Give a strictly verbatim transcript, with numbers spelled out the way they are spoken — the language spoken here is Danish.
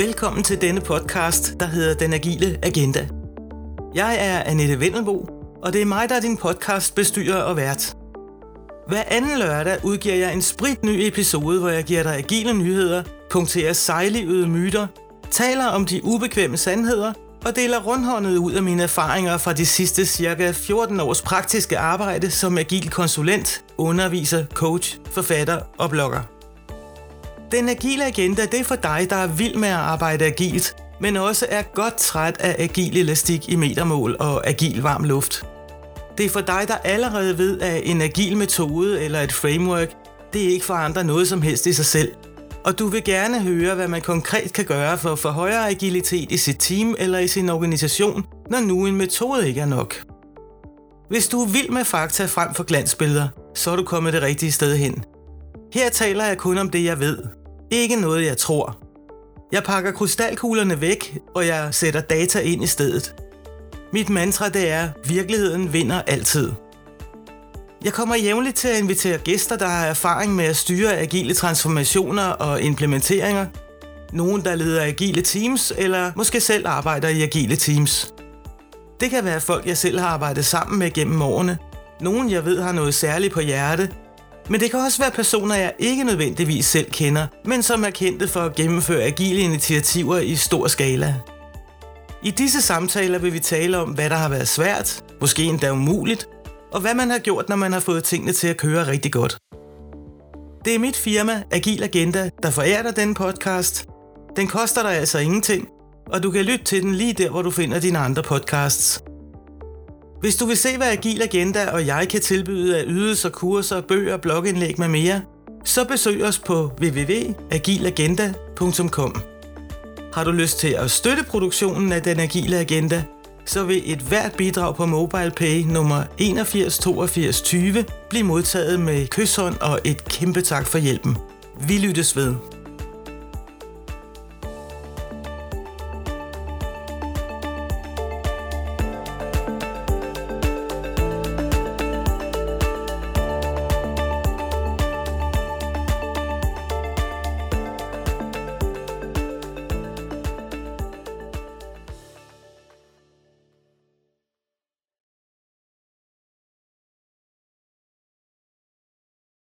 Velkommen til denne podcast, der hedder Den Agile Agenda. Jeg er Annette Vendelbo, og det er mig, der er din podcastbestyrer og vært. Hver anden lørdag udgiver jeg en spritny episode, hvor jeg giver dig agile nyheder, punkterer sejlivede myter, taler om de ubekvemme sandheder og deler rundhåndet ud af mine erfaringer fra de sidste cirka fjorten års praktiske arbejde som agil konsulent, underviser, coach, forfatter og blogger. Den agile agenda, det er for dig, der er vild med at arbejde agilt, men også er godt træt af agil elastik i metermål og agil varm luft. Det er for dig, der allerede ved, at en agil metode eller et framework, det ikke forandrer noget som helst i sig selv. Og du vil gerne høre, hvad man konkret kan gøre for at få højere agilitet i sit team eller i sin organisation, når nu en metode ikke er nok. Hvis du er vild med fakta frem for glansbilleder, så er du kommet det rigtige sted hen. Her taler jeg kun om det, jeg ved. Ikke noget, jeg tror. Jeg pakker krystalkuglerne væk, og jeg sætter data ind i stedet. Mit mantra, det er, virkeligheden vinder altid. Jeg kommer jævnligt til at invitere gæster, der har erfaring med at styre agile transformationer og implementeringer. Nogen, der leder agile teams, eller måske selv arbejder i agile teams. Det kan være folk, jeg selv har arbejdet sammen med gennem årene. Nogen, jeg ved, har noget særligt på hjerte. Men det kan også være personer, jeg ikke nødvendigvis selv kender, men som er kendte for at gennemføre agile initiativer i stor skala. I disse samtaler vil vi tale om, hvad der har været svært, måske endda umuligt, og hvad man har gjort, når man har fået tingene til at køre rigtig godt. Det er mit firma, Agile Agenda, der forærer dig denne podcast. Den koster dig altså ingenting, og du kan lytte til den lige der, hvor du finder dine andre podcasts. Hvis du vil se, hvad Agile Agenda og jeg kan tilbyde af ydelser, kurser, bøger, blogindlæg med mere, så besøg os på w w w punktum agile agenda punktum com. Har du lyst til at støtte produktionen af Den Agile Agenda, så vil et hvert bidrag på MobilePay nummer otte et otte to nul tyve blive modtaget med kysshånd og et kæmpe tak for hjælpen. Vi lyttes ved.